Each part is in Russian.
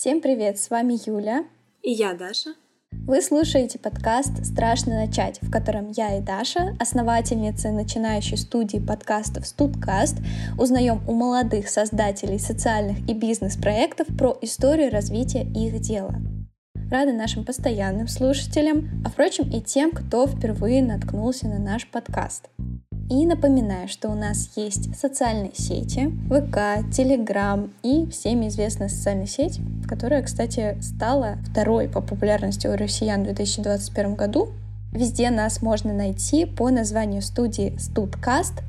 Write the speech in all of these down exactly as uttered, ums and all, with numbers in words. Всем привет, с вами Юля. И я, Даша. Вы слушаете подкаст «Страшно начать», в котором я и Даша, основательницы начинающей студии подкастов Studcast, узнаем у молодых создателей социальных и бизнес-проектов про историю развития их дела. Рада нашим постоянным слушателям, а впрочем и тем, кто впервые наткнулся на наш подкаст. И напоминаю, что у нас есть социальные сети, ВК, Телеграм и всеми известная социальная сеть, которая, кстати, стала второй по популярности у россиян в две тысячи двадцать первом году. Везде нас можно найти по названию студии studcast.ps.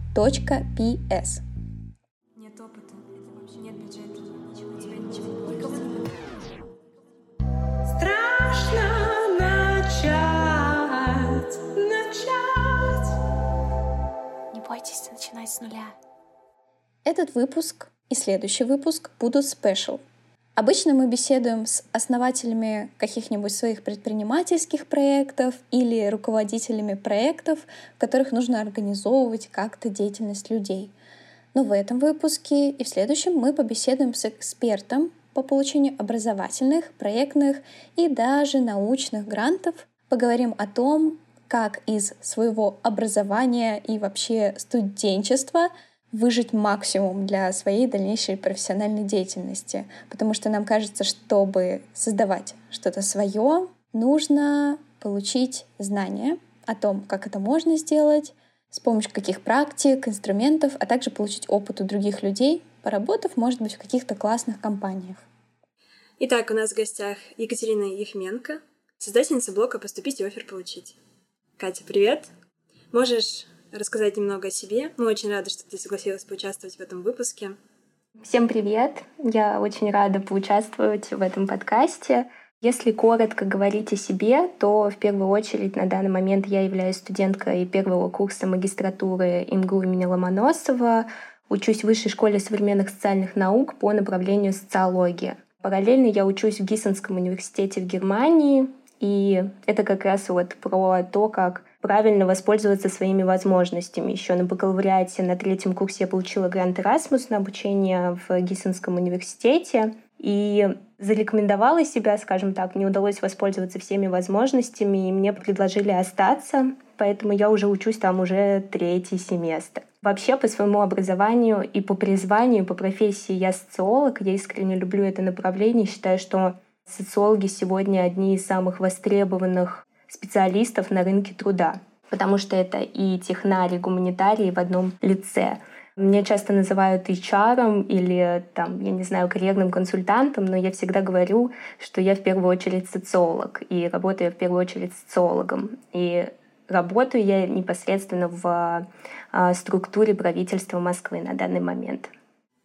С нуля. Этот выпуск и следующий выпуск будут спешл. Обычно мы беседуем с основателями каких-нибудь своих предпринимательских проектов или руководителями проектов, в которых нужно организовывать как-то деятельность людей. Но в этом выпуске и в следующем мы побеседуем с экспертом по получению образовательных, проектных и даже научных грантов. Поговорим о том, как из своего образования и вообще студенчества выжить максимум для своей дальнейшей профессиональной деятельности. Потому что нам кажется, чтобы создавать что-то свое, нужно получить знания о том, как это можно сделать, с помощью каких практик, инструментов, а также получить опыт у других людей, поработав, может быть, в каких-то классных компаниях. Итак, у нас в гостях Екатерина Ефименко, создательница блога «Поступить и оффер получить». Катя, привет! Можешь рассказать немного о себе? Мы очень рады, что ты согласилась поучаствовать в этом выпуске. Всем привет! Я очень рада поучаствовать в этом подкасте. Если коротко говорить о себе, то в первую очередь на данный момент я являюсь студенткой первого курса магистратуры эм гэ у имени Ломоносова. Учусь в Высшей школе современных социальных наук по направлению социология. Параллельно я учусь в Гиссенском университете в Германии. И это как раз вот про то, как правильно воспользоваться своими возможностями. Еще на бакалавриате на третьем курсе я получила грант «Эрасмус» на обучение в Гиссенском университете. И зарекомендовала себя, скажем так, мне удалось воспользоваться всеми возможностями, и мне предложили остаться, поэтому я уже учусь там уже третий семестр. Вообще, по своему образованию и по призванию, по профессии я социолог, я искренне люблю это направление, считаю, что социологи сегодня одни из самых востребованных специалистов на рынке труда, потому что это и технари, и гуманитарии в одном лице. Меня часто называют эйч ар или, там, я не знаю, карьерным консультантом, но я всегда говорю, что я в первую очередь социолог, и работаю в первую очередь социологом. И работаю я непосредственно в э, структуре правительства Москвы на данный момент.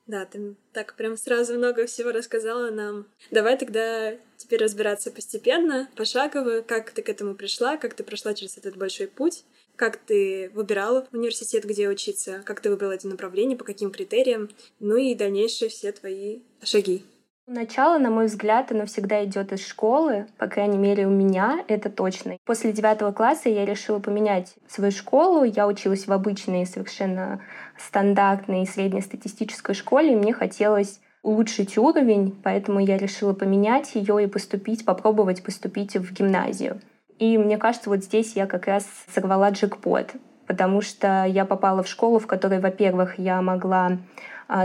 Да, ты так прям сразу много всего рассказала нам. Давай тогда теперь разбираться постепенно, пошагово, как ты к этому пришла, как ты прошла через этот большой путь, как ты выбирала университет, где учиться, как ты выбрала это направление, по каким критериям, ну и дальнейшие все твои шаги. Начало, на мой взгляд, оно всегда идет из школы, по крайней мере у меня, это точно. После девятого класса я решила поменять свою школу, я училась в обычной, совершенно стандартной среднестатистической школе, и мне хотелось улучшить уровень, поэтому я решила поменять ее и поступить, попробовать поступить в гимназию. И мне кажется, вот здесь я как раз сорвала джекпот, потому что я попала в школу, в которой, во-первых, я могла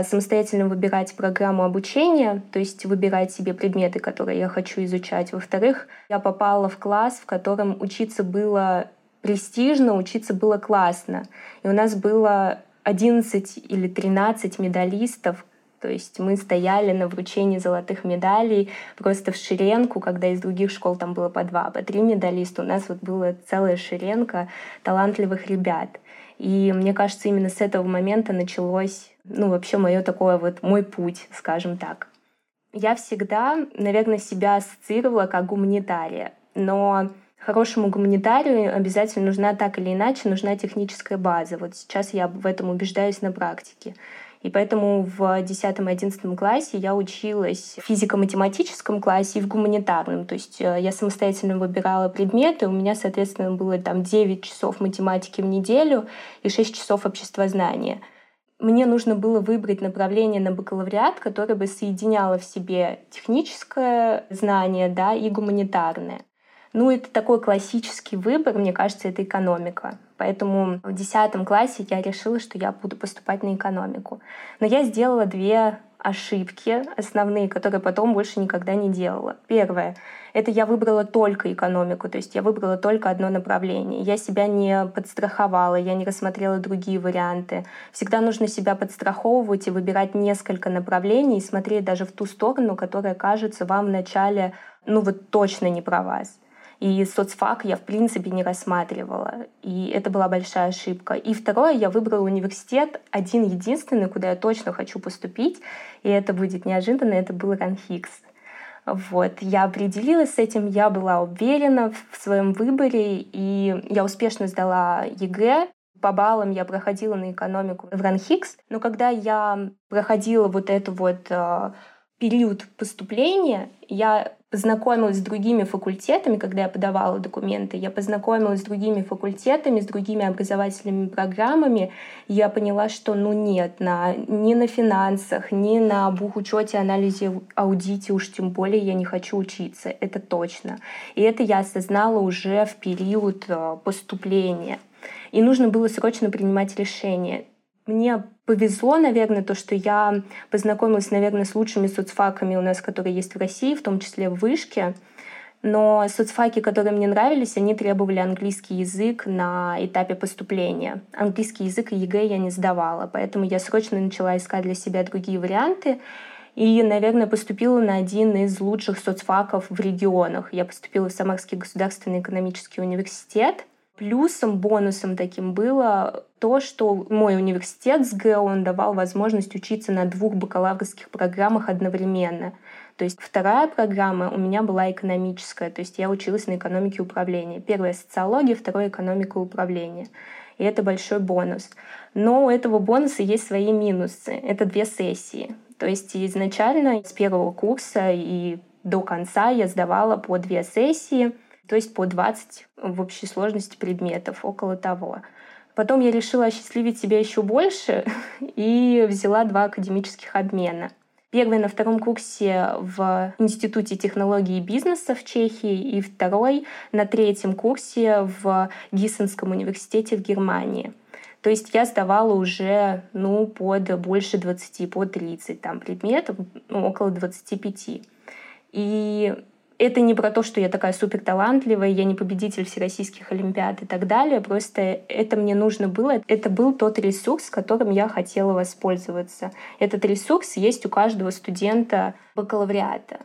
самостоятельно выбирать программу обучения, то есть выбирать себе предметы, которые я хочу изучать. Во-вторых, я попала в класс, в котором учиться было престижно, учиться было классно. И у нас было одиннадцать или тринадцать медалистов, то есть мы стояли на вручении золотых медалей просто в шеренку, когда из других школ там было по два, по три медалиста. У нас вот была целая шеренка талантливых ребят. И мне кажется, именно с этого момента началось, ну, вообще мое такое вот, мой путь, скажем так. Я всегда, наверное, себя ассоциировала как гуманитария, но хорошему гуманитарию обязательно нужна так или иначе, нужна техническая база. Вот сейчас я в этом убеждаюсь на практике. И поэтому в десятом и одиннадцатом классе я училась в физико-математическом классе и в гуманитарном. То есть я самостоятельно выбирала предметы. У меня, соответственно, было там девять часов математики в неделю и шесть часов обществознания. Мне нужно было выбрать направление на бакалавриат, которое бы соединяло в себе техническое знание, да, и гуманитарное. Ну, это такой классический выбор, мне кажется, это экономика. Поэтому в десятом классе я решила, что я буду поступать на экономику. Но я сделала две ошибки основные, которые потом больше никогда не делала. Первое — это я выбрала только экономику, то есть я выбрала только одно направление. Я себя не подстраховала, я не рассмотрела другие варианты. Всегда нужно себя подстраховывать и выбирать несколько направлений, и смотреть даже в ту сторону, которая кажется вам вначале, ну вот точно не про вас. И соцфак я, в принципе, не рассматривала. И это была большая ошибка. И второе, я выбрала университет, один-единственный, куда я точно хочу поступить. И это будет неожиданно, это был РАНХиГС. Вот. Я определилась с этим, я была уверена в своем выборе, и я успешно сдала ЕГЭ. По баллам я проходила на экономику в РАНХиГС. Но когда я проходила вот эту вот... период поступления, я познакомилась с другими факультетами, когда я подавала документы, я познакомилась с другими факультетами, с другими образовательными программами, я поняла, что ну нет, на, ни на финансах, ни на бухучете, анализе, аудите, уж тем более я не хочу учиться, это точно. И это я осознала уже в период поступления. И нужно было срочно принимать решение. Мне повезло, наверное, то, что я познакомилась, наверное, с лучшими соцфаками у нас, которые есть в России, в том числе в Вышке. Но соцфаки, которые мне нравились, они требовали английский язык на этапе поступления. Английский язык и ЕГЭ я не сдавала, поэтому я срочно начала искать для себя другие варианты. И, наверное, поступила на один из лучших соцфаков в регионах. Я поступила в Самарский государственный экономический университет. Плюсом, бонусом таким было то, что мой университет с ГЭО, он давал возможность учиться на двух бакалаврских программах одновременно. То есть вторая программа у меня была экономическая, то есть я училась на экономике управления. Первая — социология, вторая — экономика управления. И это большой бонус. Но у этого бонуса есть свои минусы. Это две сессии. То есть изначально с первого курса и до конца я сдавала по две сессии, то есть по двадцать в общей сложности предметов, около того. Потом я решила осчастливить себя еще больше и взяла два академических обмена. Первый на втором курсе в Институте технологий и бизнеса в Чехии, и второй на третьем курсе в Гиссенском университете в Германии. То есть я сдавала уже ну, под больше двадцати, по тридцать там, предметов, ну, около двадцати пяти. И... это не про то, что я такая суперталантливая, я не победитель всероссийских олимпиад и так далее. Просто это мне нужно было. Это был тот ресурс, которым я хотела воспользоваться. Этот ресурс есть у каждого студента бакалавриата.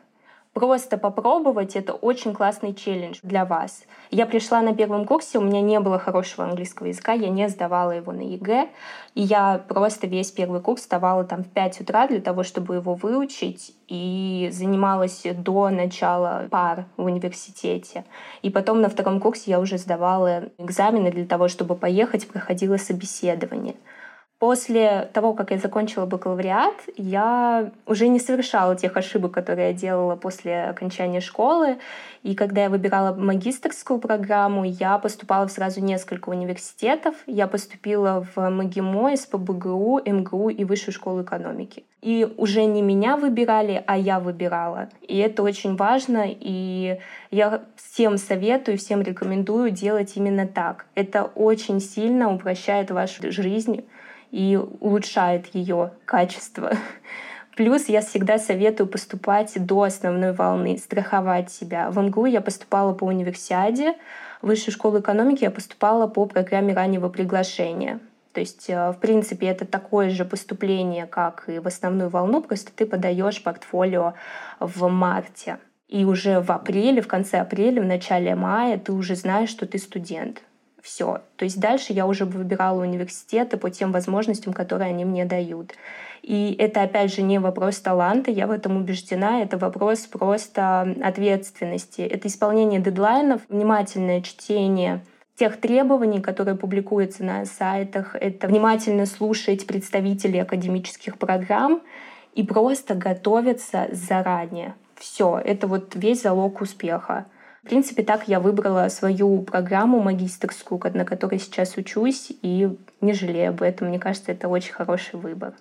Просто попробовать — это очень классный челлендж для вас. Я пришла на первом курсе, у меня не было хорошего английского языка, я не сдавала его на ЕГЭ, и я просто весь первый курс вставала там в пять утра для того, чтобы его выучить, и занималась до начала пар в университете. И потом на втором курсе я уже сдавала экзамены для того, чтобы поехать, проходила собеседование. После того, как я закончила бакалавриат, я уже не совершала тех ошибок, которые я делала после окончания школы. И когда я выбирала магистерскую программу, я поступала в сразу несколько университетов. Я поступила в МГИМО, СПбГУ, МГУ и Высшую школу экономики. И уже не меня выбирали, а я выбирала. И это очень важно, и я всем советую, всем рекомендую делать именно так. Это очень сильно упрощает вашу жизнь и улучшает ее качество. Плюс я всегда советую поступать до основной волны, страховать себя. В МГУ я поступала по универсиаде, в Высшую школу экономики я поступала по программе раннего приглашения. То есть, в принципе, это такое же поступление, как и в основную волну, просто ты подаешь портфолио в марте. И уже в апреле, в конце апреля, в начале мая ты уже знаешь, что ты студент. Все. То есть дальше я уже выбирала университеты по тем возможностям, которые они мне дают. И это, опять же, не вопрос таланта, я в этом убеждена, это вопрос просто ответственности. Это исполнение дедлайнов, внимательное чтение тех требований, которые публикуются на сайтах, это внимательно слушать представителей академических программ и просто готовиться заранее. Все, это вот весь залог успеха. В принципе, так я выбрала свою программу магистерскую, на которой сейчас учусь, и не жалею об этом. Мне кажется, это очень хороший выбор.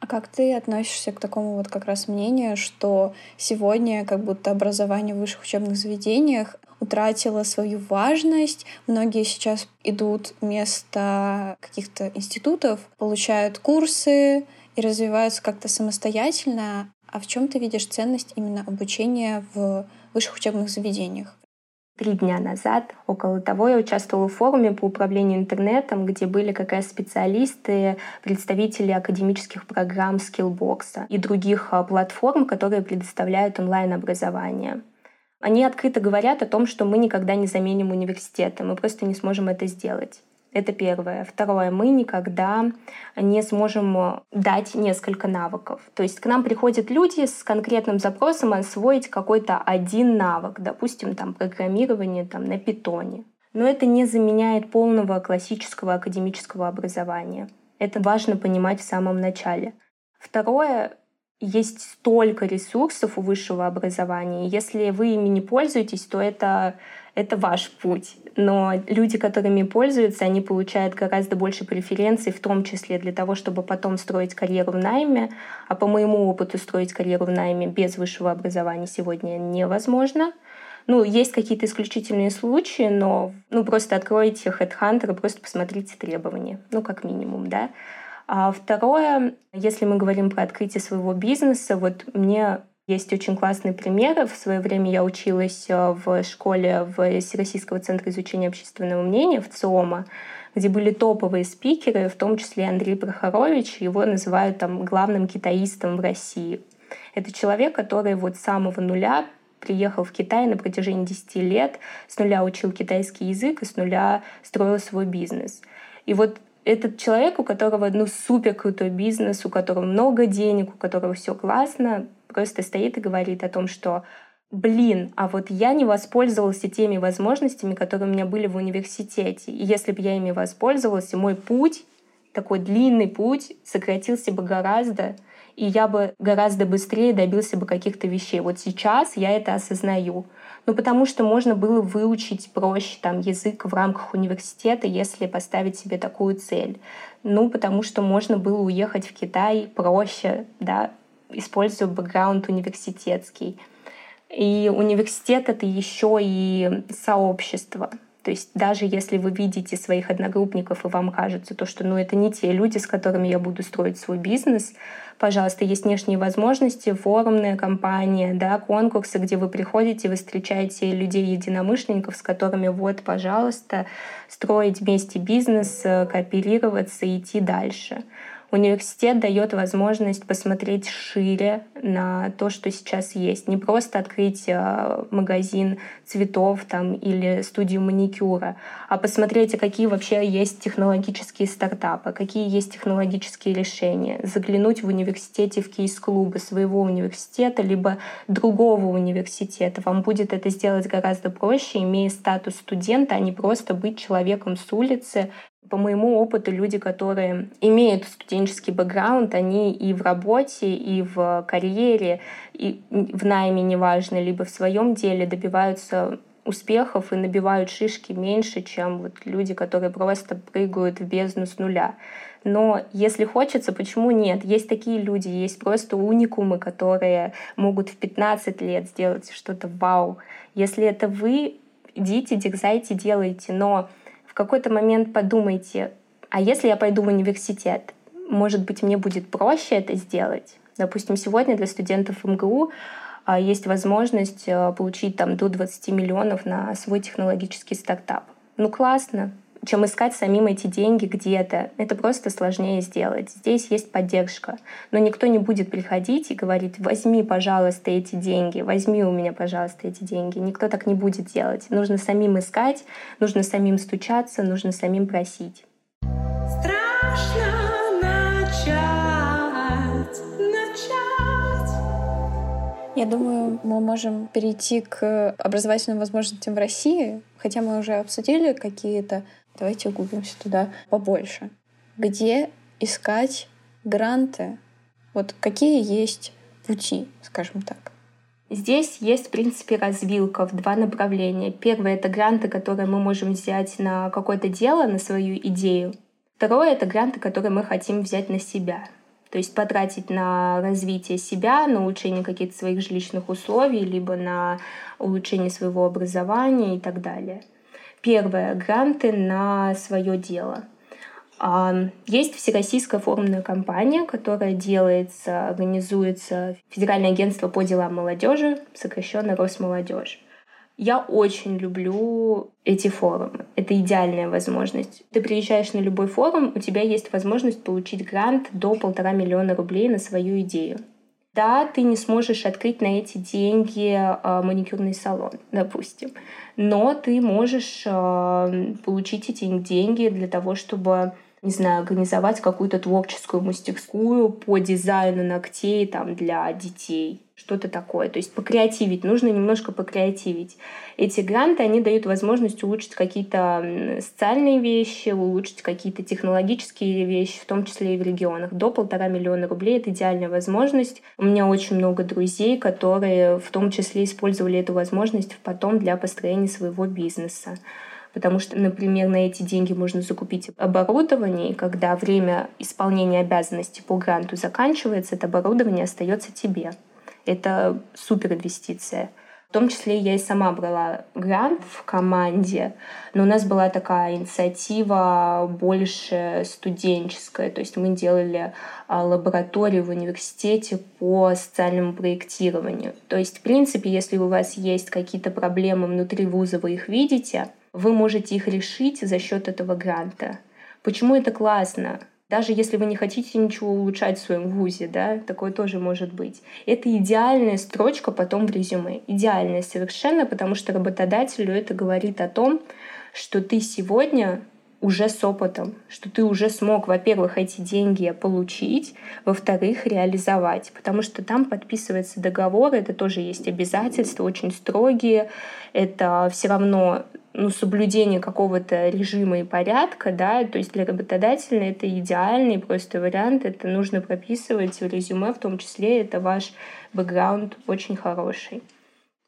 А как ты относишься к такому вот как раз мнению, что сегодня как будто образование в высших учебных заведениях утратила свою важность. Многие сейчас идут вместо каких-то институтов, получают курсы и развиваются как-то самостоятельно. А в чем ты видишь ценность именно обучения в высших учебных заведениях? Три дня назад, около того, я участвовала в форуме по управлению интернетом, где были как раз специалисты, представители академических программ Skillbox и других платформ, которые предоставляют онлайн-образование. Они открыто говорят о том, что мы никогда не заменим университеты, мы просто не сможем это сделать. Это первое. Второе, мы никогда не сможем дать несколько навыков. То есть к нам приходят люди с конкретным запросом освоить какой-то один навык, допустим, там, программирование там, на питоне. Но это не заменяет полного классического академического образования. Это важно понимать в самом начале. Второе, есть столько ресурсов у высшего образования. Если вы ими не пользуетесь, то это... Это ваш путь. Но люди, которыми пользуются, они получают гораздо больше преференций, в том числе для того, чтобы потом строить карьеру в найме. А по моему опыту строить карьеру в найме без высшего образования сегодня невозможно. Ну, есть какие-то исключительные случаи, но ну, просто откройте HeadHunter, просто посмотрите требования. Ну, как минимум, да. А второе, если мы говорим про открытие своего бизнеса, вот мне... Есть очень классные примеры. В свое время я училась в школе Всероссийского центра изучения общественного мнения в ЦИОМА, где были топовые спикеры, в том числе Андрей Прохорович. Его называют там, главным китаистом в России. Это человек, который вот с самого нуля приехал в Китай на протяжении десяти лет, с нуля учил китайский язык и с нуля строил свой бизнес. И вот этот человек, у которого ну, супер крутой бизнес, у которого много денег, у которого все классно, просто стоит и говорит о том, что «Блин, а вот я не воспользовался теми возможностями, которые у меня были в университете. И если бы я ими воспользовался, мой путь, такой длинный путь, сократился бы гораздо, и я бы гораздо быстрее добился бы каких-то вещей. Вот сейчас я это осознаю». Ну, потому что можно было выучить проще там, язык в рамках университета, если поставить себе такую цель. Ну, потому что можно было уехать в Китай проще, да, использую бэкграунд университетский. И университет — это еще и сообщество. То есть даже если вы видите своих одногруппников, и вам кажется, то, что ну, это не те люди, с которыми я буду строить свой бизнес, пожалуйста, есть внешние возможности, форумная компания, да, конкурсы, где вы приходите, вы встречаете людей-единомышленников, с которыми вот, пожалуйста, строить вместе бизнес, кооперироваться и идти дальше. Университет дает возможность посмотреть шире на то, что сейчас есть. Не просто открыть магазин цветов там, или студию маникюра, а посмотреть, какие вообще есть технологические стартапы, какие есть технологические решения. Заглянуть в университете в кейс-клубы своего университета либо другого университета. Вам будет это сделать гораздо проще, имея статус студента, а не просто быть человеком с улицы. По моему опыту, люди, которые имеют студенческий бэкграунд, они и в работе, и в карьере, и в найме, неважно, либо в своем деле добиваются успехов и набивают шишки меньше, чем вот люди, которые просто прыгают в бездну с нуля. Но если хочется, почему нет? Есть такие люди, есть просто уникумы, которые могут в пятнадцать лет сделать что-то вау. Если это вы, идите, дерзайте, делайте, но... В какой-то момент подумайте, а если я пойду в университет, может быть, мне будет проще это сделать? Допустим, сегодня для студентов эм гэ у есть возможность получить там, до двадцати миллионов на свой технологический стартап. Ну классно, чем искать самим эти деньги где-то. Это просто сложнее сделать. Здесь есть поддержка. Но никто не будет приходить и говорить, возьми, пожалуйста, эти деньги, возьми у меня, пожалуйста, эти деньги. Никто так не будет делать. Нужно самим искать, нужно самим стучаться, нужно самим просить. Страшно начать, начать. Я думаю, мы можем перейти к образовательным возможностям в России, хотя мы уже обсудили какие-то. Давайте углубимся туда побольше. Где искать гранты? Вот какие есть пути, скажем так? Здесь есть, в принципе, развилка в два направления. Первое — это гранты, которые мы можем взять на какое-то дело, на свою идею. Второе — это гранты, которые мы хотим взять на себя. То есть потратить на развитие себя, на улучшение каких-то своих жилищных условий, либо на улучшение своего образования и так далее. Первое — гранты на свое дело. Есть всероссийская форумная кампания, которая делается, организуется Федеральное агентство по делам молодежи, сокращенно Росмолодежь. Я очень люблю эти форумы. Это идеальная возможность. Ты приезжаешь на любой форум, у тебя есть возможность получить грант до полтора миллиона рублей на свою идею. Да, ты не сможешь открыть на эти деньги маникюрный салон, допустим, но ты можешь получить эти деньги для того, чтобы, не знаю, организовать какую-то творческую мастерскую по дизайну ногтей там, для детей, что-то такое. То есть покреативить, нужно немножко покреативить. Эти гранты, они дают возможность улучшить какие-то социальные вещи, улучшить какие-то технологические вещи, в том числе и в регионах. До полтора миллиона рублей — это идеальная возможность. У меня очень много друзей, которые в том числе использовали эту возможность потом для построения своего бизнеса. Потому что, например, на эти деньги можно закупить оборудование, и когда время исполнения обязанностей по гранту заканчивается, это оборудование остается тебе. Это суперинвестиция. В том числе я и сама брала грант в команде, но у нас была такая инициатива больше студенческая. То есть мы делали лабораторию в университете по социальному проектированию. То есть, в принципе, если у вас есть какие-то проблемы внутри вуза, вы их видите, вы можете их решить за счет этого гранта. Почему это классно? Даже если вы не хотите ничего улучшать в своем вузе, да, такое тоже может быть. Это идеальная строчка потом в резюме. Идеальная совершенно, потому что работодателю это говорит о том, что ты сегодня уже с опытом, что ты уже смог, во-первых, эти деньги получить, во-вторых, реализовать. Потому что там подписывается договор, это тоже есть обязательства, очень строгие. Это все равно... ну, соблюдение какого-то режима и порядка, да, то есть для работодателя это идеальный просто вариант, это нужно прописывать в резюме, в том числе это ваш бэкграунд очень хороший.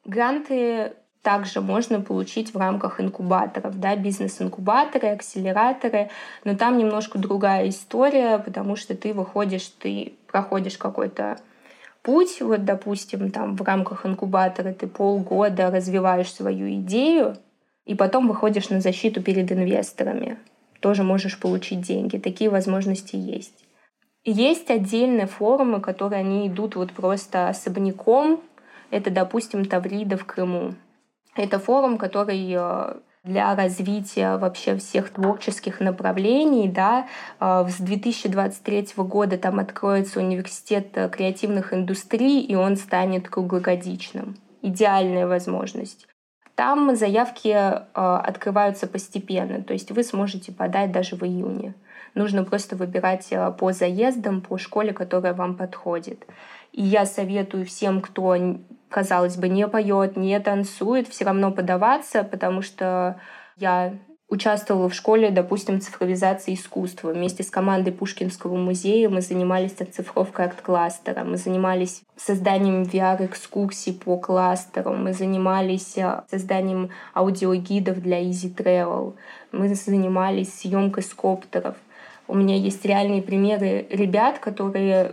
Гранты также можно получить в рамках инкубаторов, да, бизнес-инкубаторы, акселераторы, но там немножко другая история, потому что ты выходишь, ты проходишь какой-то путь, вот, допустим, там в рамках инкубатора ты полгода развиваешь свою идею, и потом выходишь на защиту перед инвесторами. Тоже можешь получить деньги. Такие возможности есть. Есть отдельные форумы, которые они идут вот просто особняком. Это, допустим, Таврида в Крыму. Это форум, который для развития вообще всех творческих направлений. Да. С две тысячи двадцать третьего года там откроется университет креативных индустрий, и он станет круглогодичным. Идеальная возможность. Там заявки э, открываются постепенно, то есть вы сможете подать даже в июне. Нужно просто выбирать э, по заездам, по школе, которая вам подходит. И я советую всем, кто, казалось бы, не поет, не танцует, все равно подаваться, потому что я участвовала в школе, допустим, цифровизации искусства. Вместе с командой Пушкинского музея мы занимались оцифровкой арт-кластера, мы занимались созданием ви ар-экскурсий по кластеру, мы занимались созданием аудиогидов для Easy Travel, мы занимались съемкой скоптеров. У меня есть реальные примеры ребят, которые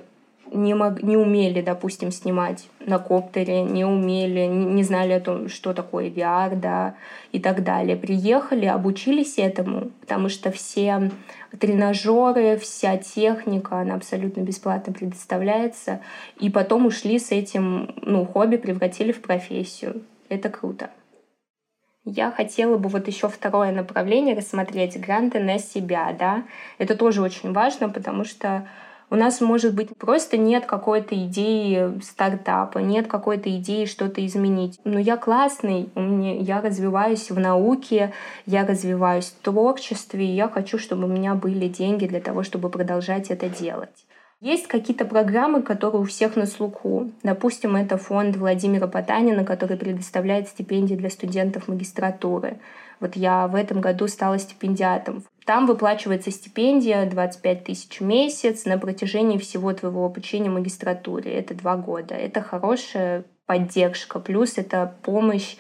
не, мог, не умели, допустим, снимать на коптере, не умели, не, не знали о том, что такое ви ар, да, и так далее. Приехали, обучились этому, потому что все тренажеры, вся техника, она абсолютно бесплатно предоставляется, и потом ушли с этим, ну, хобби превратили в профессию. Это круто. Я хотела бы вот еще второе направление рассмотреть — гранты на себя, да. Это тоже очень важно, потому что у нас, может быть, просто нет какой-то идеи стартапа, нет какой-то идеи что-то изменить. Но я классный, у меня, я развиваюсь в науке, я развиваюсь в творчестве, и я хочу, чтобы у меня были деньги для того, чтобы продолжать это делать. Есть какие-то программы, которые у всех на слуху. Допустим, это фонд Владимира Потанина, который предоставляет стипендии для студентов магистратуры. Вот я в этом году стала стипендиатом. Там выплачивается стипендия двадцать пять тысяч в месяц на протяжении всего твоего обучения в магистратуре. Это два года. Это хорошая поддержка, плюс это помощь,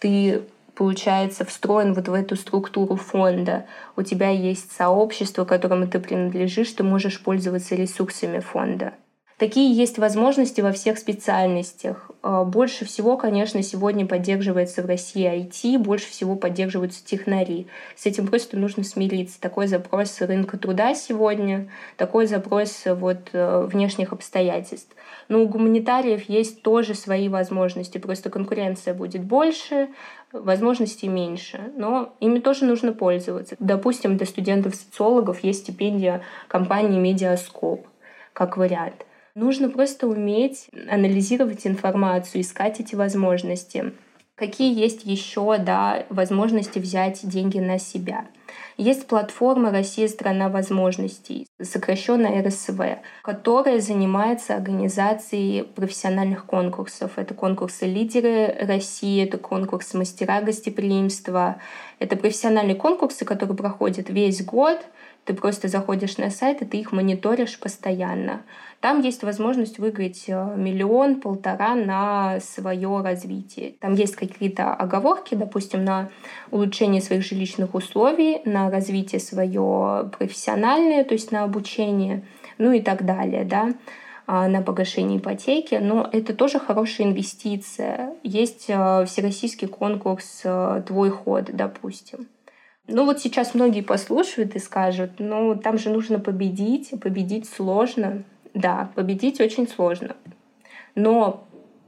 ты, получается, встроен вот в эту структуру фонда. У тебя есть сообщество, которому ты принадлежишь, ты можешь пользоваться ресурсами фонда. Такие есть возможности во всех специальностях. Больше всего, конечно, сегодня поддерживается в России ай ти, больше всего поддерживаются технари. С этим просто нужно смириться. Такой запрос рынка труда сегодня, такой запрос вот внешних обстоятельств. Но у гуманитариев есть тоже свои возможности, просто конкуренция будет больше, возможностей меньше, но ими тоже нужно пользоваться. Допустим, для студентов-социологов есть стипендия компании «Медиаскоп» как вариант. Нужно просто уметь анализировать информацию, искать эти возможности. Какие есть еще, да, возможности взять деньги на себя? Есть платформа «Россия – страна возможностей», сокращенно эр эс вэ, которая занимается организацией профессиональных конкурсов. Это конкурсы «Лидеры России», это конкурс «Мастера гостеприимства». Это профессиональные конкурсы, которые проходят весь год. Ты просто заходишь на сайт, и ты их мониторишь постоянно. Там есть возможность выиграть миллион, полтора на свое развитие. Там есть какие-то оговорки, допустим, на улучшение своих жилищных условий, на развитие свое профессиональное, то есть на обучение, ну и так далее, да, на погашение ипотеки. Но это тоже хорошая инвестиция. Есть всероссийский конкурс «Твой ход», допустим. Ну вот сейчас многие послушают и скажут, ну там же нужно победить, победить сложно. Да, победить очень сложно. Но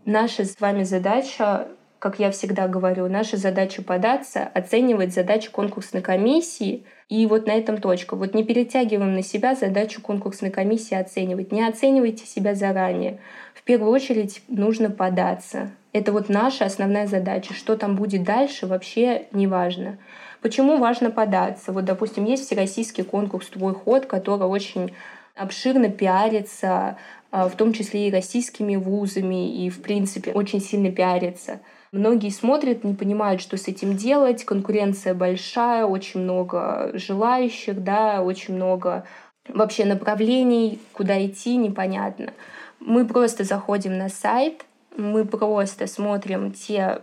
наша с вами задача, как я всегда говорю, наша задача податься, оценивать задачи конкурсной комиссии, и вот на этом точка. Вот не перетягиваем на себя задачу конкурсной комиссии оценивать. Не оценивайте себя заранее. В первую очередь нужно податься. Это вот наша основная задача. Что там будет дальше, вообще не важно. Почему важно податься? Вот, допустим, есть всероссийский конкурс «Твой ход», который очень обширно пиарится, в том числе и российскими вузами, и, в принципе, очень сильно пиарится. Многие смотрят, не понимают, что с этим делать, конкуренция большая, очень много желающих, да, очень много вообще направлений, куда идти, непонятно. Мы просто заходим на сайт, мы просто смотрим те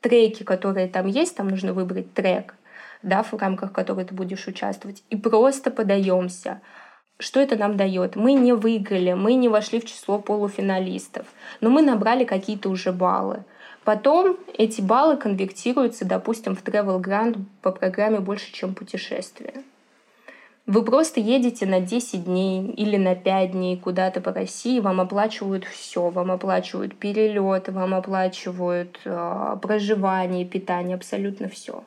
треки, которые там есть, там нужно выбрать трек, да, в рамках которой ты будешь участвовать, и просто подаемся. Что это нам дает? Мы не выиграли, мы не вошли в число полуфиналистов, но мы набрали какие-то уже баллы. Потом эти баллы конвертируются, допустим, в Travel Grant по программе «Больше, чем путешествия». Вы просто едете на десять дней или на пять дней куда-то по России, вам оплачивают все, вам оплачивают перелет, вам оплачивают э, проживание, питание, абсолютно все.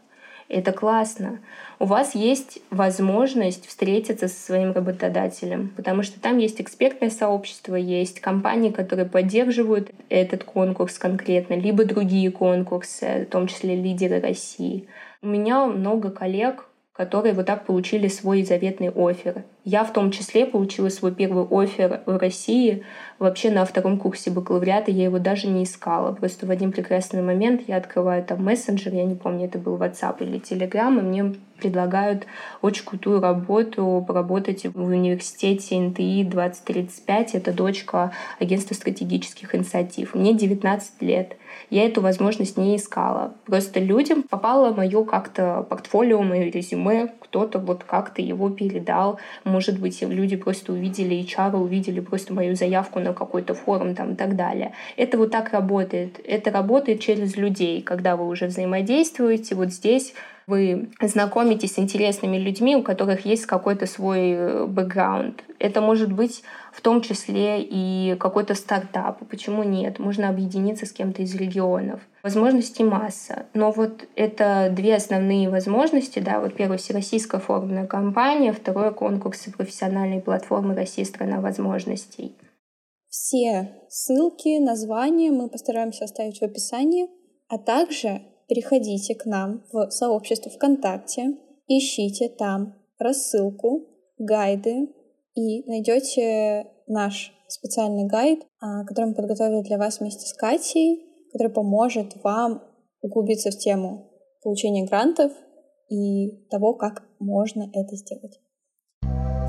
Это классно. У вас есть возможность встретиться со своим работодателем, потому что там есть экспертное сообщество, есть компании, которые поддерживают этот конкурс конкретно, либо другие конкурсы, в том числе «Лидеры России». У меня много коллег, которые вот так получили свой заветный оффер. Я в том числе получила свой первый оффер в России вообще на втором курсе бакалавриата, я его даже не искала. Просто в один прекрасный момент я открываю там мессенджер, я не помню, это был WhatsApp или Telegram, и мне предлагают очень крутую работу, поработать в университете эн тэ и двадцать тридцать пять, это дочка агентства стратегических инициатив. Мне девятнадцать лет, я эту возможность не искала. Просто людям попало мое как-то портфолио, мое резюме, кто-то вот как-то его передал. Может быть, люди просто увидели эйч ар, увидели просто мою заявку на какой-то форум там, и так далее. Это вот так работает. Это работает через людей, когда вы уже взаимодействуете. Вот здесь вы знакомитесь с интересными людьми, у которых есть какой-то свой бэкграунд. Это может быть в том числе и какой-то стартап. Почему нет? Можно объединиться с кем-то из регионов. Возможностей масса. Но вот это две основные возможности. Да? Вот первое — всероссийская форумная кампания, второе — конкурсы профессиональной платформы «Россия – страна возможностей». Все ссылки, названия мы постараемся оставить в описании, а также переходите к нам в сообщество ВКонтакте, ищите там рассылку, гайды и найдете наш специальный гайд, который мы подготовили для вас вместе с Катей, который поможет вам углубиться в тему получения грантов и того, как можно это сделать.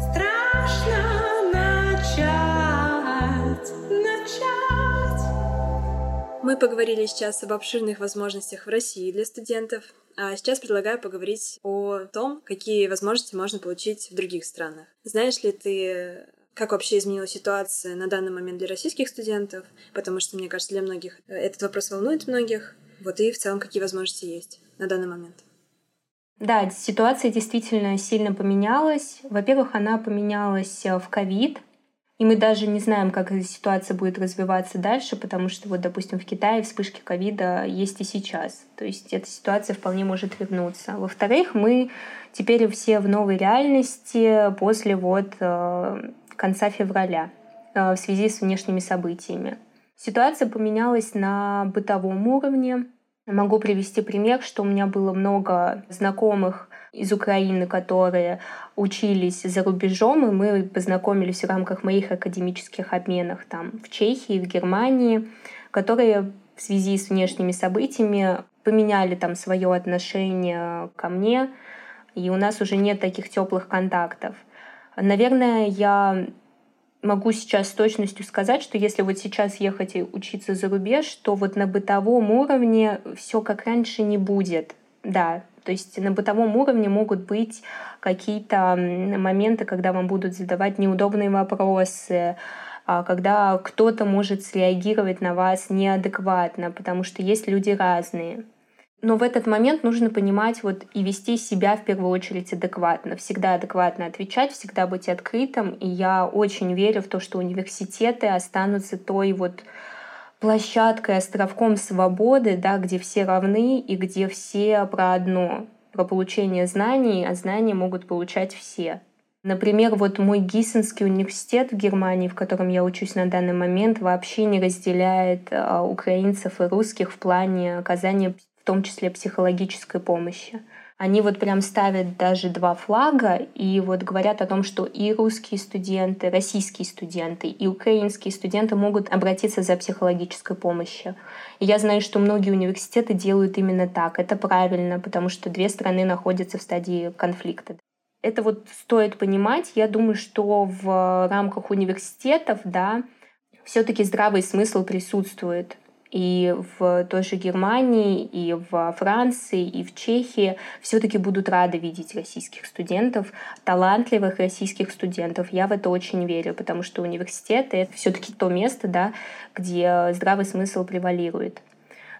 Страшно начать, начать. Мы поговорили сейчас об обширных возможностях в России для студентов, а сейчас предлагаю поговорить о том, какие возможности можно получить в других странах. Знаешь ли ты, как вообще изменилась ситуация на данный момент для российских студентов? Потому что, мне кажется, для многих этот вопрос волнует многих. Вот и в целом, какие возможности есть на данный момент? Да, ситуация действительно сильно поменялась. Во-первых, она поменялась в ковид, и мы даже не знаем, как эта ситуация будет развиваться дальше, потому что, вот, допустим, в Китае вспышки ковида есть и сейчас. То есть эта ситуация вполне может вернуться. Во-вторых, мы теперь все в новой реальности после вот конца февраля в связи с внешними событиями. Ситуация поменялась на бытовом уровне. Могу привести пример, что у меня было много знакомых из Украины, которые учились за рубежом, и мы познакомились в рамках моих академических обменов там, в Чехии, в Германии, которые в связи с внешними событиями поменяли там свое отношение ко мне, и у нас уже нет таких теплых контактов. Наверное, я могу сейчас с точностью сказать, что если вот сейчас ехать и учиться за рубеж, то вот на бытовом уровне все как раньше не будет. Да, то есть на бытовом уровне могут быть какие-то моменты, когда вам будут задавать неудобные вопросы, когда кто-то может среагировать на вас неадекватно, потому что есть люди разные. Но в этот момент нужно понимать вот, и вести себя в первую очередь адекватно. Всегда адекватно отвечать, всегда быть открытым. И я очень верю в то, что университеты останутся той вот площадкой, островком свободы, да, где все равны и где все про одно, про получение знаний, а знания могут получать все. Например, вот мой Гиссенский университет в Германии, в котором я учусь на данный момент, вообще не разделяет украинцев и русских в плане оказания в том числе психологической помощи. Они вот прям ставят даже два флага и вот говорят о том, что и русские студенты, российские студенты, и украинские студенты могут обратиться за психологической помощью. И я знаю, что многие университеты делают именно так. Это правильно, потому что две страны находятся в стадии конфликта. Это вот стоит понимать. Я думаю, что в рамках университетов, да, все-таки здравый смысл присутствует. И в той же Германии, и во Франции, и в Чехии все-таки будут рады видеть российских студентов, талантливых российских студентов. Я в это очень верю, потому что университеты — это все-таки то место, да, где здравый смысл превалирует.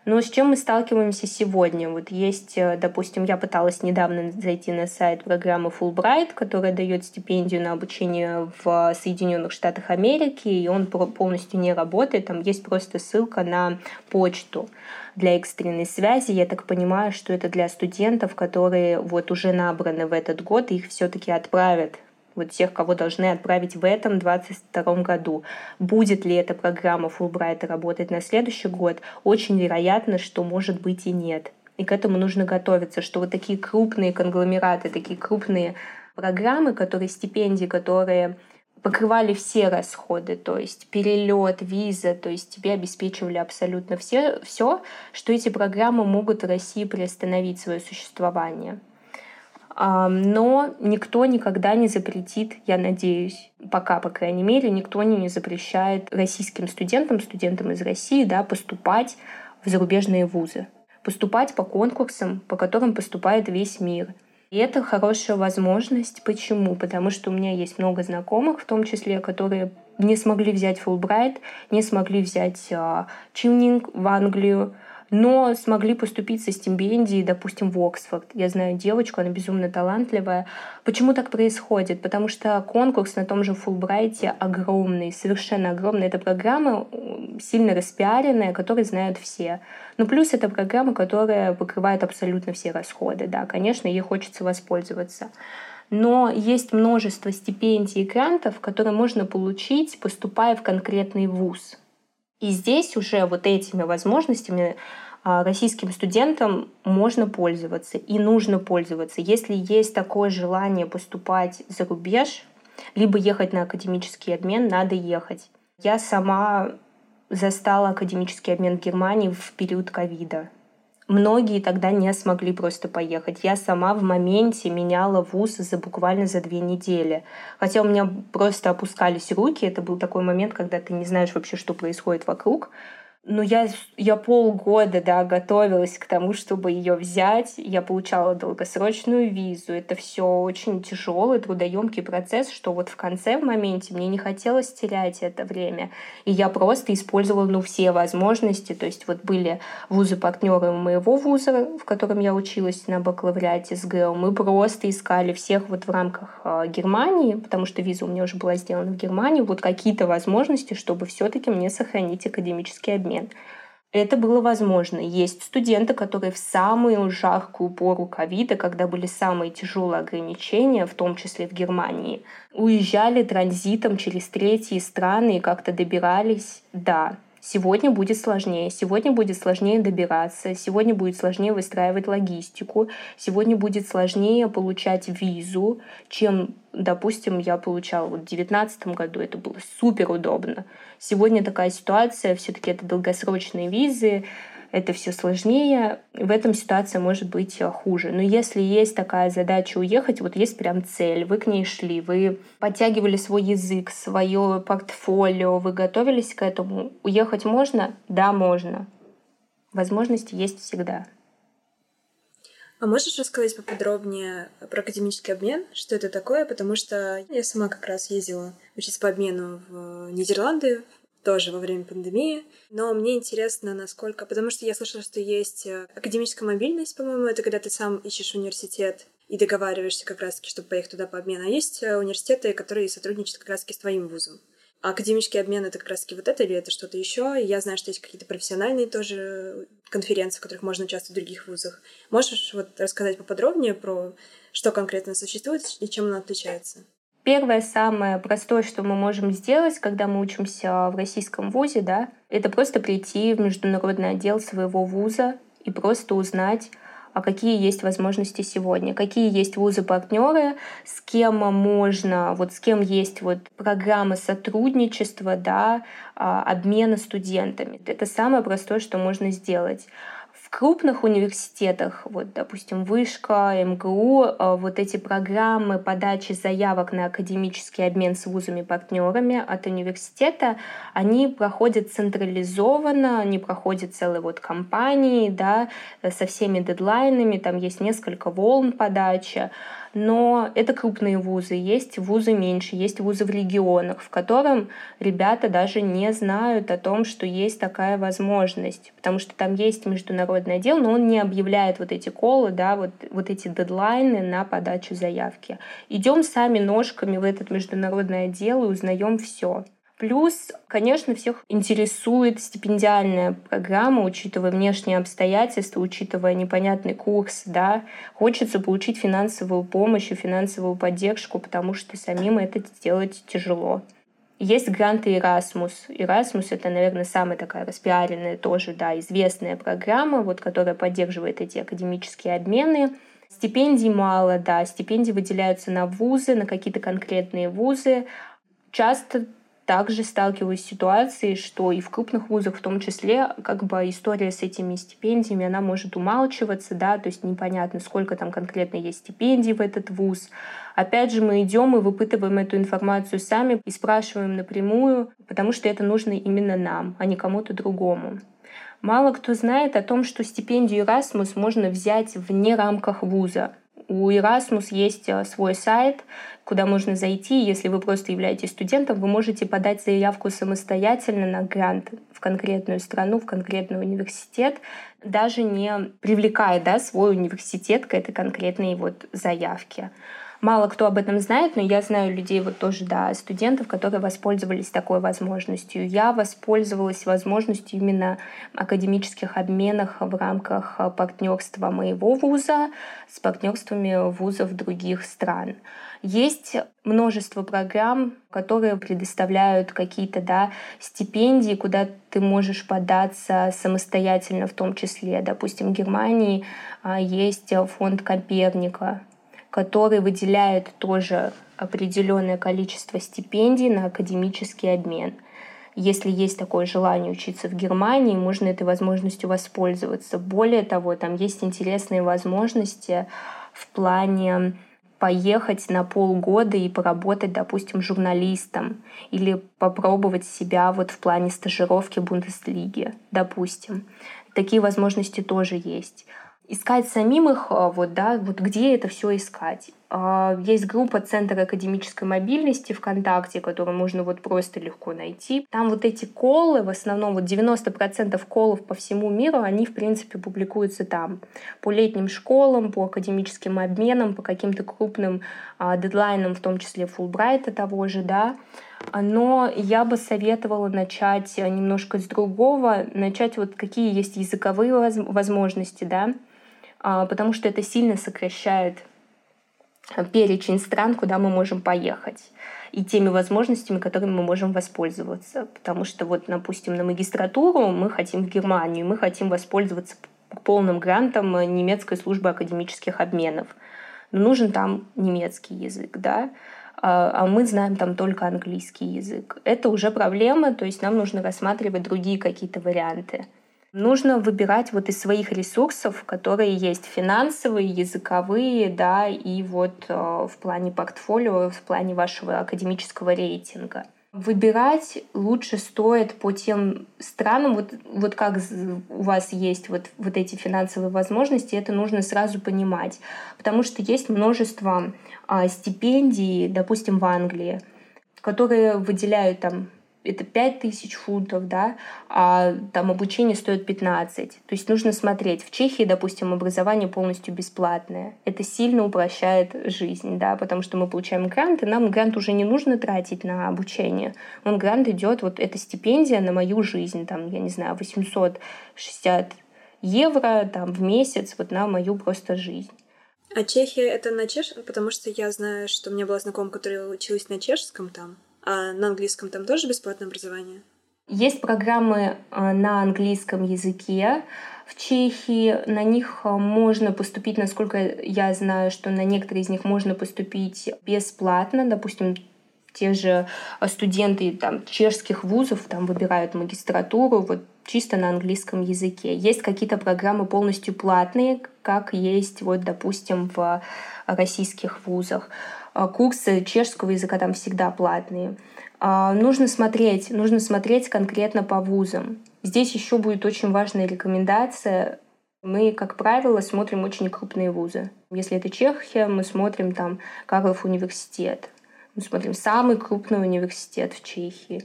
Но с чем мы сталкиваемся сегодня? Вот есть, допустим, я пыталась недавно зайти на сайт программы Фулбрайт, которая дает стипендию на обучение в Соединенных Штатах Америки, и он полностью не работает. Там есть просто ссылка на почту для экстренной связи. Я так понимаю, что это для студентов, которые вот уже набраны в этот год, и их все-таки отправят. Вот тех, кого должны отправить в этом двадцать втором году. Будет ли эта программа Фулбрайта работать на следующий год? Очень вероятно, что может быть и нет. И к этому нужно готовиться, что вот такие крупные конгломераты, такие крупные программы, которые стипендии, которые покрывали все расходы, то есть перелет, виза, то есть тебе обеспечивали абсолютно все, все, что эти программы могут в России приостановить свое существование. Но никто никогда не запретит, я надеюсь, пока, по крайней мере, никто не запрещает российским студентам, студентам из России, да, поступать в зарубежные вузы, поступать по конкурсам, по которым поступает весь мир. И это хорошая возможность. Почему? Потому что у меня есть много знакомых, в том числе, которые не смогли взять Фулбрайт, не смогли взять Чивнинг в Англию, но смогли поступить со стипендией, допустим, в Оксфорд. Я знаю девочку, она безумно талантливая. Почему так происходит? Потому что конкурс на том же Фулбрайте огромный, совершенно огромный. Это программа сильно распиаренная, которую знают все. Но плюс это программа, которая покрывает абсолютно все расходы. Да, конечно, ей хочется воспользоваться. Но есть множество стипендий и грантов, которые можно получить, поступая в конкретный вуз. И здесь уже вот этими возможностями российским студентам можно пользоваться и нужно пользоваться. Если есть такое желание поступать за рубеж, либо ехать на академический обмен, надо ехать. Я сама застала академический обмен в Германии в период ковида. Многие тогда не смогли просто поехать. Я сама в моменте меняла вуз за буквально за две недели. Хотя у меня просто опускались руки. Это был такой момент, когда ты не знаешь вообще, что происходит вокруг. Но я, я полгода, да, готовилась к тому, чтобы ее взять. Я получала долгосрочную визу. Это все очень тяжелый, трудоемкий процесс, что вот в конце, в моменте, мне не хотелось терять это время. И я просто использовала, ну, все возможности. То есть вот были вузы-партнеры моего вуза, в котором я училась на бакалавриате с ГЭО. Мы просто искали всех вот в рамках Германии, потому что виза у меня уже была сделана в Германии, вот какие-то возможности, чтобы все-таки мне сохранить академический обмен. Это было возможно. Есть студенты, которые в самую жаркую пору ковида, когда были самые тяжелые ограничения, в том числе в Германии, уезжали транзитом через третьи страны и как-то добирались. Да, сегодня будет сложнее, сегодня будет сложнее добираться, сегодня будет сложнее выстраивать логистику, сегодня будет сложнее получать визу, чем, допустим, я получала вот в две тысячи девятнадцатом году, это было суперудобно. Сегодня такая ситуация, все-таки это долгосрочные визы, это все сложнее, в этом ситуация может быть хуже. Но если есть такая задача уехать, вот есть прям цель, вы к ней шли, вы подтягивали свой язык, свое портфолио, вы готовились к этому, уехать можно? Да, можно. Возможности есть всегда. А можешь рассказать поподробнее про академический обмен? Что это такое? Потому что я сама как раз ездила учиться по обмену в Нидерланды, тоже во время пандемии. Но мне интересно, насколько... Потому что я слышала, что есть академическая мобильность, по-моему, это когда ты сам ищешь университет и договариваешься как раз-таки, чтобы поехать туда по обмену. А есть университеты, которые сотрудничают как раз-таки с твоим вузом. А академический обмен — это как раз-таки вот это или это что-то еще? И я знаю, что есть какие-то профессиональные тоже конференции, в которых можно участвовать в других вузах. Можешь вот рассказать поподробнее про что конкретно существует и чем оно отличается? Первое, самое простое, что мы можем сделать, когда мы учимся в российском вузе, да, это просто прийти в международный отдел своего вуза и просто узнать, а какие есть возможности сегодня, какие есть вузы-партнеры, с кем можно, вот с кем есть вот программы сотрудничества, да, обмена студентами. Это самое простое, что можно сделать. В крупных университетах, вот, допустим, Вышка, эм гэ у, вот эти программы подачи заявок на академический обмен с вузами-партнерами от университета, они проходят централизованно, они проходят целые вот кампании, да, со всеми дедлайнами, там есть несколько волн подачи. Но это крупные вузы, есть вузы меньше, есть вузы в регионах, в котором ребята даже не знают о том, что есть такая возможность, потому что там есть международный отдел, но он не объявляет вот эти колы, да, вот, вот эти дедлайны на подачу заявки. Идем сами ножками в этот международный отдел и узнаем все. Плюс, конечно, всех интересует стипендиальная программа, учитывая внешние обстоятельства, учитывая непонятный курс, да, хочется получить финансовую помощь и финансовую поддержку, потому что самим это сделать тяжело. Есть гранты Эрасмус. Эрасмус — это, наверное, самая такая распиаренная тоже, да, известная программа, вот, которая поддерживает эти академические обмены. Стипендий мало, да, стипендии выделяются на вузы, на какие-то конкретные вузы. Часто также сталкиваюсь с ситуацией, что и в крупных вузах в том числе как бы история с этими стипендиями, она может умалчиваться, да, то есть непонятно, сколько там конкретно есть стипендий в этот вуз. Опять же, мы идем и выпытываем эту информацию сами и спрашиваем напрямую, потому что это нужно именно нам, а не кому-то другому. Мало кто знает о том, что стипендию Erasmus можно взять вне рамках вуза. У Erasmus есть свой сайт, куда можно зайти. Если вы просто являетесь студентом, вы можете подать заявку самостоятельно на грант в конкретную страну, в конкретный университет, даже не привлекая, да, свой университет к этой конкретной вот заявке. Мало кто об этом знает, но я знаю людей, вот тоже, да, студентов, которые воспользовались такой возможностью. Я воспользовалась возможностью именно академических обменов в рамках партнерства моего вуза с партнерствами вузов других стран. Есть множество программ, которые предоставляют какие-то, да, стипендии, куда ты можешь податься самостоятельно, в том числе. Допустим, в Германии есть фонд Коперника, который выделяет тоже определенное количество стипендий на академический обмен. Если есть такое желание учиться в Германии, можно этой возможностью воспользоваться. Более того, там есть интересные возможности в плане поехать на полгода и поработать, допустим, журналистом или попробовать себя вот в плане стажировки в Бундеслиге, допустим. Такие возможности тоже есть. Искать самим их, вот, да, вот где это все искать? Есть группа Центра академической мобильности ВКонтакте, которую можно вот просто легко найти. Там вот эти коллы, в основном вот девяносто процентов коллов по всему миру, они, в принципе, публикуются там. По летним школам, по академическим обменам, по каким-то крупным дедлайнам, в том числе Фулбрайта того же, да. Но я бы советовала начать немножко с другого, начать вот какие есть языковые возможности, да. Потому что это сильно сокращает перечень стран, куда мы можем поехать, и теми возможностями, которыми мы можем воспользоваться. Потому что, вот, допустим, на магистратуру мы хотим в Германию, мы хотим воспользоваться полным грантом немецкой службы академических обменов. Но нужен там немецкий язык, да? А мы знаем там только английский язык. Это уже проблема, то есть нам нужно рассматривать другие какие-то варианты. Нужно выбирать вот из своих ресурсов, которые есть финансовые, языковые, да, и вот э, в плане портфолио, в плане вашего академического рейтинга. Выбирать лучше стоит по тем странам, вот, вот как у вас есть вот, вот эти финансовые возможности, это нужно сразу понимать, потому что есть множество э, стипендий, допустим, в Англии, которые выделяют там это пять тысяч фунтов, да, а там обучение стоит пятнадцать. То есть нужно смотреть. В Чехии, допустим, образование полностью бесплатное. Это сильно упрощает жизнь, да, потому что мы получаем грант, и нам грант уже не нужно тратить на обучение. Он грант идет, вот эта стипендия на мою жизнь, там, я не знаю, восемьсот шестьдесят евро там, в месяц вот на мою просто жизнь. А Чехия это на чешском? Потому что я знаю, что у меня была знакомая, которая училась на чешском там. А на английском там тоже бесплатное образование? Есть программы на английском языке в Чехии. На них можно поступить, насколько я знаю, что на некоторые из них можно поступить бесплатно. Допустим, те же студенты там, чешских вузов там, выбирают магистратуру вот, чисто на английском языке. Есть какие-то программы полностью платные, как есть, вот, допустим, в российских вузах. Курсы чешского языка там всегда платные. Нужно смотреть, нужно смотреть конкретно по вузам. Здесь еще будет очень важная рекомендация. Мы, как правило, смотрим очень крупные вузы. Если это Чехия, мы смотрим там Карлов университет. Мы смотрим самый крупный университет в Чехии.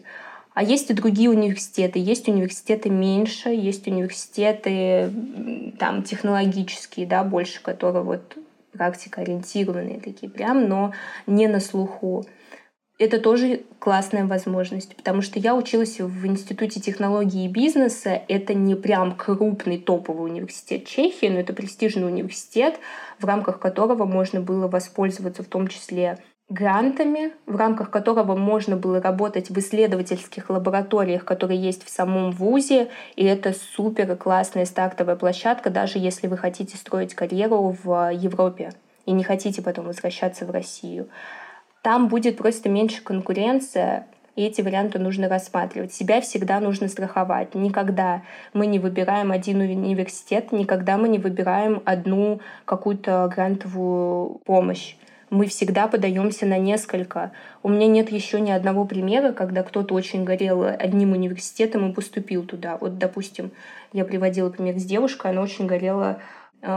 А есть и другие университеты. Есть университеты меньше, есть университеты там технологические, да, больше, которые вот практикоориентированные такие прям, но не на слуху. Это тоже классная возможность, потому что я училась в Институте технологий и бизнеса. Это не прям крупный топовый университет Чехии, но это престижный университет, в рамках которого можно было воспользоваться в том числе грантами, в рамках которого можно было работать в исследовательских лабораториях, которые есть в самом вузе, и это супер классная стартовая площадка, даже если вы хотите строить карьеру в Европе и не хотите потом возвращаться в Россию. Там будет просто меньше конкуренция, и эти варианты нужно рассматривать. Себя всегда нужно страховать. Никогда мы не выбираем один университет, никогда мы не выбираем одну какую-то грантовую помощь. Мы всегда подаемся на несколько. У меня нет еще ни одного примера, когда кто-то очень горел одним университетом и поступил туда. Вот, допустим, я приводила пример с девушкой, она очень горела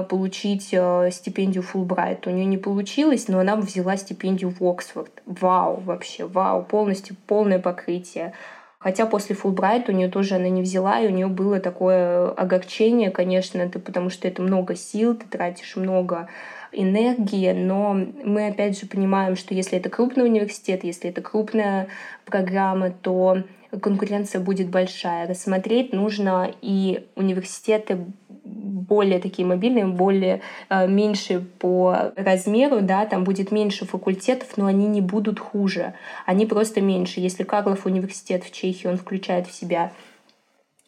получить стипендию Фулбрайт. У нее не получилось, но она взяла стипендию в Оксфорд. Вау, вообще, вау, полностью полное покрытие. Хотя после Фулбрайт у нее тоже она не взяла, и у нее было такое огорчение, конечно, это потому что это много сил, ты тратишь много энергии, но мы опять же понимаем, что если это крупный университет, если это крупная программа, то конкуренция будет большая. Рассмотреть нужно и университеты более такие мобильные, более э, меньше по размеру, да, там будет меньше факультетов, но они не будут хуже, они просто меньше. Если Карлов университет в Чехии, он включает в себя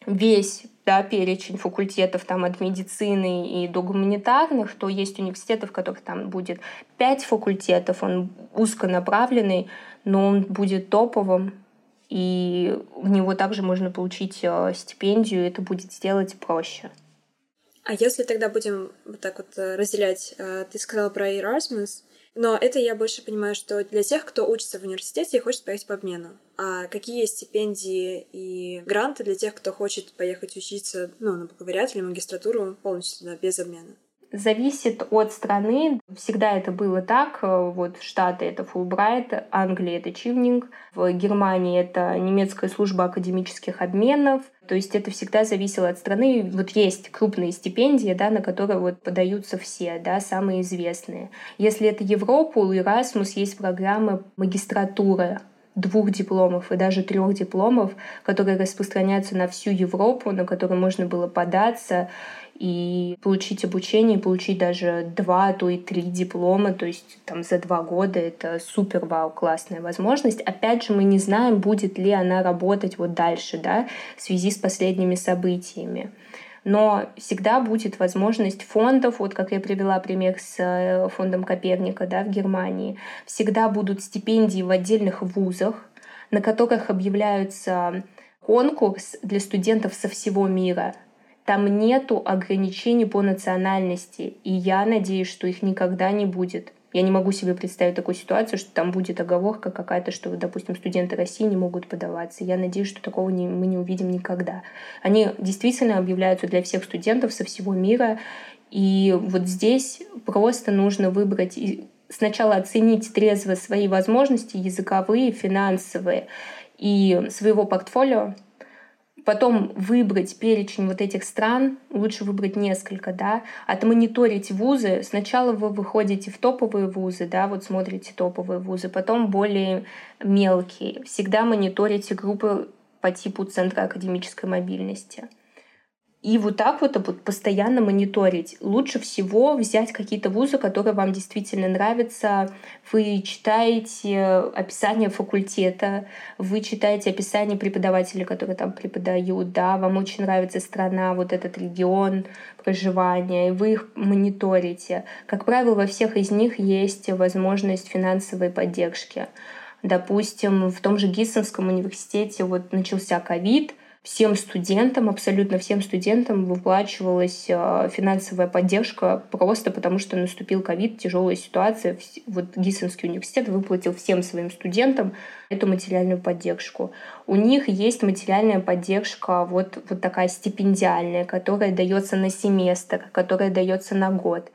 весь, да, перечень факультетов там, от медицины и до гуманитарных, то есть университеты, в которых там будет пять факультетов, он узконаправленный, но он будет топовым, и в него также можно получить стипендию, это будет сделать проще. А если тогда будем вот так вот разделять, ты сказала про Erasmus, Но это я больше понимаю, что для тех, кто учится в университете и хочет поехать по обмену. А какие есть стипендии и гранты для тех, кто хочет поехать учиться, ну, на бакалавриат или магистратуру полностью туда, без обмена? Зависит от страны. Всегда это было так. Вот Штаты — это Фулбрайт, Англия — это Чивнинг, в Германии — это немецкая служба академических обменов. То есть это всегда зависело от страны. Вот есть крупные стипендии, да, на которые вот подаются все, да, самые известные. Если это Европа, у Эрасмус есть программы магистратуры двух дипломов и даже трех дипломов, которые распространяются на всю Европу, на которые можно было податься и получить обучение, и получить даже два, а то и три диплома, то есть там за два года. Это супер-вау, классная возможность. Опять же, мы не знаем, будет ли она работать вот дальше, да, в связи с последними событиями. Но всегда будет возможность фондов, вот как я привела пример с фондом Коперника, да, в Германии, всегда будут стипендии в отдельных вузах, на которых объявляются конкурс для студентов со всего мира. Там нету ограничений по национальности, и я надеюсь, что их никогда не будет. Я не могу себе представить такую ситуацию, что там будет оговорка какая-то, что, допустим, студенты России не могут подаваться. Я надеюсь, что такого не, мы не увидим никогда. Они действительно объявляются для всех студентов со всего мира. И вот здесь просто нужно выбрать, сначала оценить трезво свои возможности языковые, финансовые и своего портфолио. Потом выбрать перечень вот этих стран, лучше выбрать несколько, да, отмониторить вузы. Сначала вы выходите в топовые вузы, да, вот смотрите топовые вузы, потом более мелкие. Всегда мониторите группы по типу Центра академической мобильности. И вот так вот, вот постоянно мониторить. Лучше всего взять какие-то вузы, которые вам действительно нравятся. Вы читаете описание факультета, вы читаете описание преподавателей, которые там преподают, да, вам очень нравится страна, вот этот регион проживания, и вы их мониторите. Как правило, во всех из них есть возможность финансовой поддержки. Допустим, в том же Гиссенском университете вот начался ковид, всем студентам, абсолютно всем студентам выплачивалась финансовая поддержка просто потому, что наступил ковид, тяжелая ситуация. Вот Гиссенский университет выплатил всем своим студентам эту материальную поддержку. У них есть материальная поддержка вот, вот такая стипендиальная, которая дается на семестр, которая дается на год.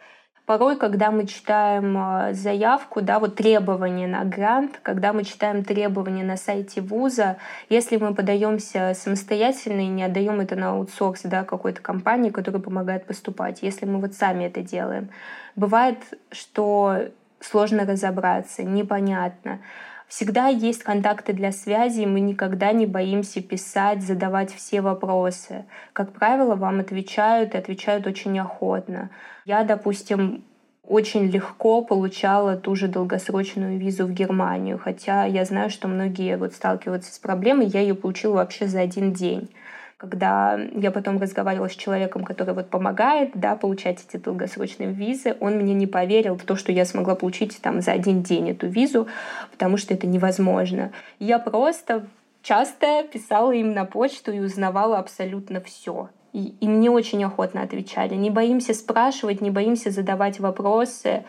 Порой, когда мы читаем заявку, да, вот требования на грант, когда мы читаем требования на сайте вуза, если мы подаемся самостоятельно и не отдаем это на аутсорс, да, какой-то компании, которая помогает поступать, если мы вот сами это делаем, бывает, что сложно разобраться, непонятно. Всегда есть контакты для связи, и мы никогда не боимся писать, задавать все вопросы. Как правило, вам отвечают, и отвечают очень охотно. Я, допустим, очень легко получала ту же долгосрочную визу в Германию, хотя я знаю, что многие вот сталкиваются с проблемой, я ее получила вообще за один день. Когда я потом разговаривала с человеком, который вот помогает, да, получать эти долгосрочные визы, он мне не поверил в то, что я смогла получить там за один день эту визу, потому что это невозможно. Я просто часто писала им на почту и узнавала абсолютно все. И, и мне очень охотно отвечали. Не боимся спрашивать, не боимся задавать вопросы.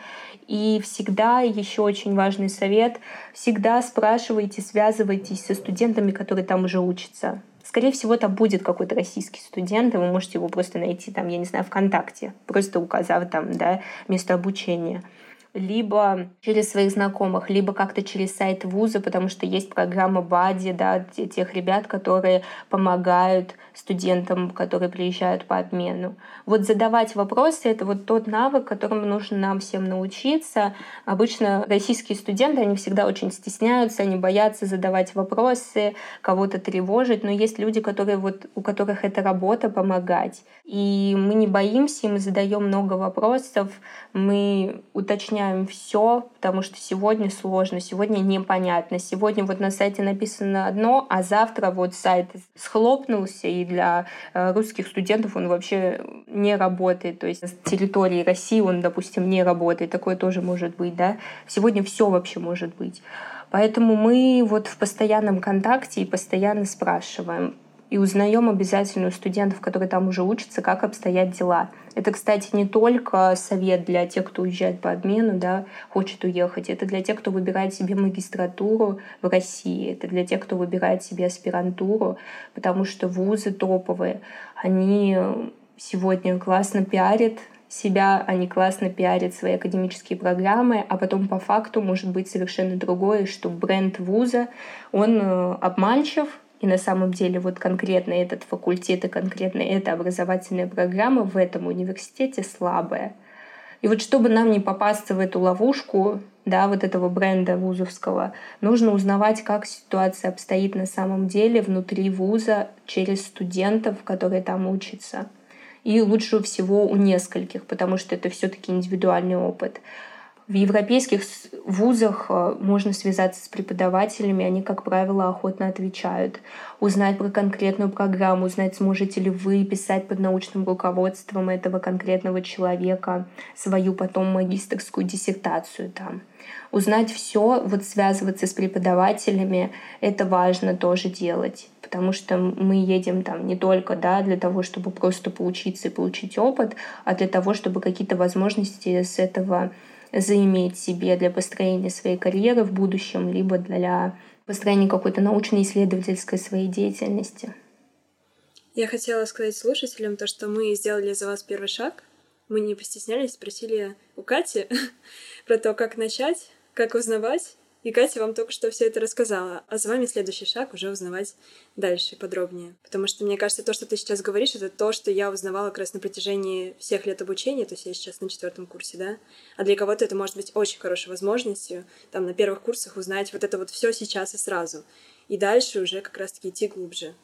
И всегда, еще очень важный совет, всегда спрашивайте, связывайтесь со студентами, которые там уже учатся. Скорее всего, там будет какой-то российский студент, и вы можете его просто найти, там, я не знаю, ВКонтакте, просто указав там, да, место обучения. Либо через своих знакомых, либо как-то через сайт вуза, потому что есть программа БАДИ, да, тех ребят, которые помогают студентам, которые приезжают по обмену. Вот задавать вопросы — это вот тот навык, которому нужно нам всем научиться. Обычно российские студенты, они всегда очень стесняются, они боятся задавать вопросы, кого-то тревожить, но есть люди, которые вот, у которых эта работа — помогать. И мы не боимся, и мы задаем много вопросов, мы уточняем все, потому что сегодня сложно, сегодня непонятно. Сегодня вот на сайте написано одно, а завтра вот сайт схлопнулся, и для русских студентов он вообще не работает. То есть на территории России он, допустим, не работает. Такое тоже может быть, да? Сегодня все вообще может быть. Поэтому мы вот в постоянном контакте и постоянно спрашиваем. и узнаем обязательно у студентов, которые там уже учатся, как обстоят дела. Это, кстати, не только совет для тех, кто уезжает по обмену, да, хочет уехать. Это для тех, кто выбирает себе магистратуру в России. Это для тех, кто выбирает себе аспирантуру, потому что вузы топовые, они сегодня классно пиарят себя, они классно пиарят свои академические программы, а потом по факту может быть совершенно другое, что бренд вуза, он обманчив, и на самом деле вот конкретно этот факультет и конкретно эта образовательная программа в этом университете слабая. И вот чтобы нам не попасться в эту ловушку, да, вот этого бренда вузовского, нужно узнавать, как ситуация обстоит на самом деле внутри вуза через студентов, которые там учатся. И лучше всего у нескольких, потому что это все-таки индивидуальный опыт. В европейских вузах можно связаться с преподавателями, они, как правило, охотно отвечают. Узнать про конкретную программу, узнать, сможете ли вы писать под научным руководством этого конкретного человека свою потом магистерскую диссертацию там. Узнать все, вот связываться с преподавателями, это важно тоже делать, потому что мы едем там не только, да, для того, чтобы просто поучиться и получить опыт, а для того, чтобы какие-то возможности с этого заиметь себе для построения своей карьеры в будущем, либо для построения какой-то научно-исследовательской своей деятельности. Я хотела сказать слушателям то, что мы сделали за вас первый шаг. Мы не постеснялись, спросили у Кати про то, как начать, как узнавать. И Катя вам только что все это рассказала. А с вами следующий шаг уже узнавать дальше, подробнее. Потому что, мне кажется, то, что ты сейчас говоришь, это то, что я узнавала как раз на протяжении всех лет обучения. То есть я сейчас на четвертом курсе, да? А для кого-то это может быть очень хорошей возможностью там на первых курсах узнать вот это вот все сейчас и сразу. И дальше уже как раз-таки идти глубже.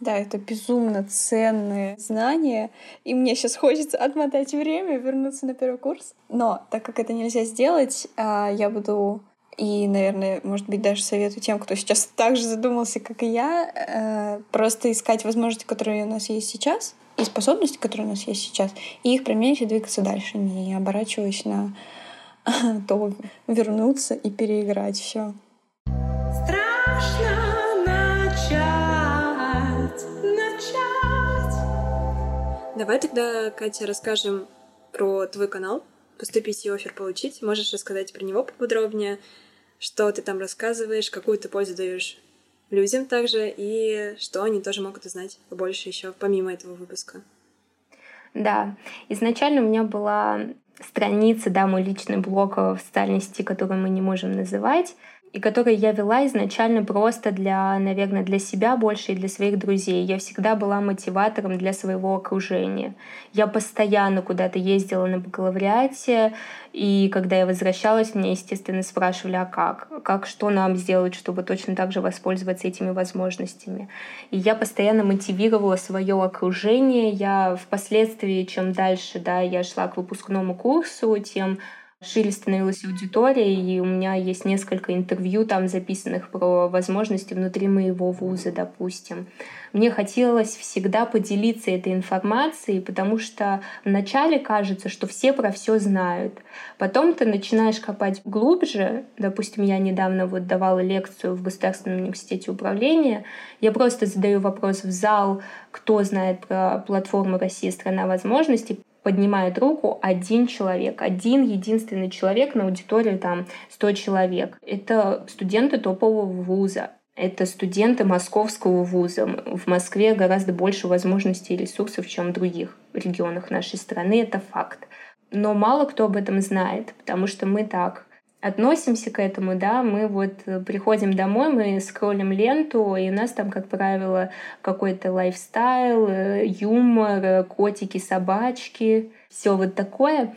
Да, это безумно ценные знания, и мне сейчас хочется отмотать время, вернуться на первый курс. Но так как это нельзя сделать, я буду и, наверное, может быть, даже советую тем, кто сейчас так же задумался, как и я, просто искать возможности, которые у нас есть сейчас, и способности, которые у нас есть сейчас, и их применять и двигаться дальше, не оборачиваясь на то, вернуться и переиграть все. Страшно! Давай тогда, Катя, расскажем про твой канал «Поступить и оффер получить». Можешь рассказать про него поподробнее, что ты там рассказываешь, какую ты пользу даешь людям также, и что они тоже могут узнать побольше еще помимо этого выпуска. Да, изначально у меня была страница, да, мой личный блог в социальной сети, который мы не можем называть, и которые я вела изначально просто для, наверное, для себя больше и для своих друзей. Я всегда была мотиватором для своего окружения. Я постоянно куда-то ездила на бакалавриате, и когда я возвращалась, меня, естественно, спрашивали, а как? Как, что нам сделать, чтобы точно так же воспользоваться этими возможностями? И я постоянно мотивировала свое окружение. Я впоследствии, чем дальше, да, я шла к выпускному курсу, тем шире становилась аудитория, и у меня есть несколько интервью там записанных про возможности внутри моего вуза, допустим. Мне хотелось всегда поделиться этой информацией, потому что вначале кажется, что все про все знают. Потом ты начинаешь копать глубже. Допустим, я недавно вот давала лекцию в Государственном университете управления. Я просто задаю вопрос в зал, кто знает про платформу «Россия – страна возможностей». Поднимает руку один человек, один единственный человек на аудиторию там сто человек. Это студенты топового вуза, это студенты московского вуза. В Москве гораздо больше возможностей и ресурсов, чем в других регионах нашей страны, это факт. Но мало кто об этом знает, потому что мы так относимся к этому, да, мы вот приходим домой, мы скроллим ленту, и у нас там, как правило, какой-то лайфстайл, юмор, котики, собачки, все вот такое.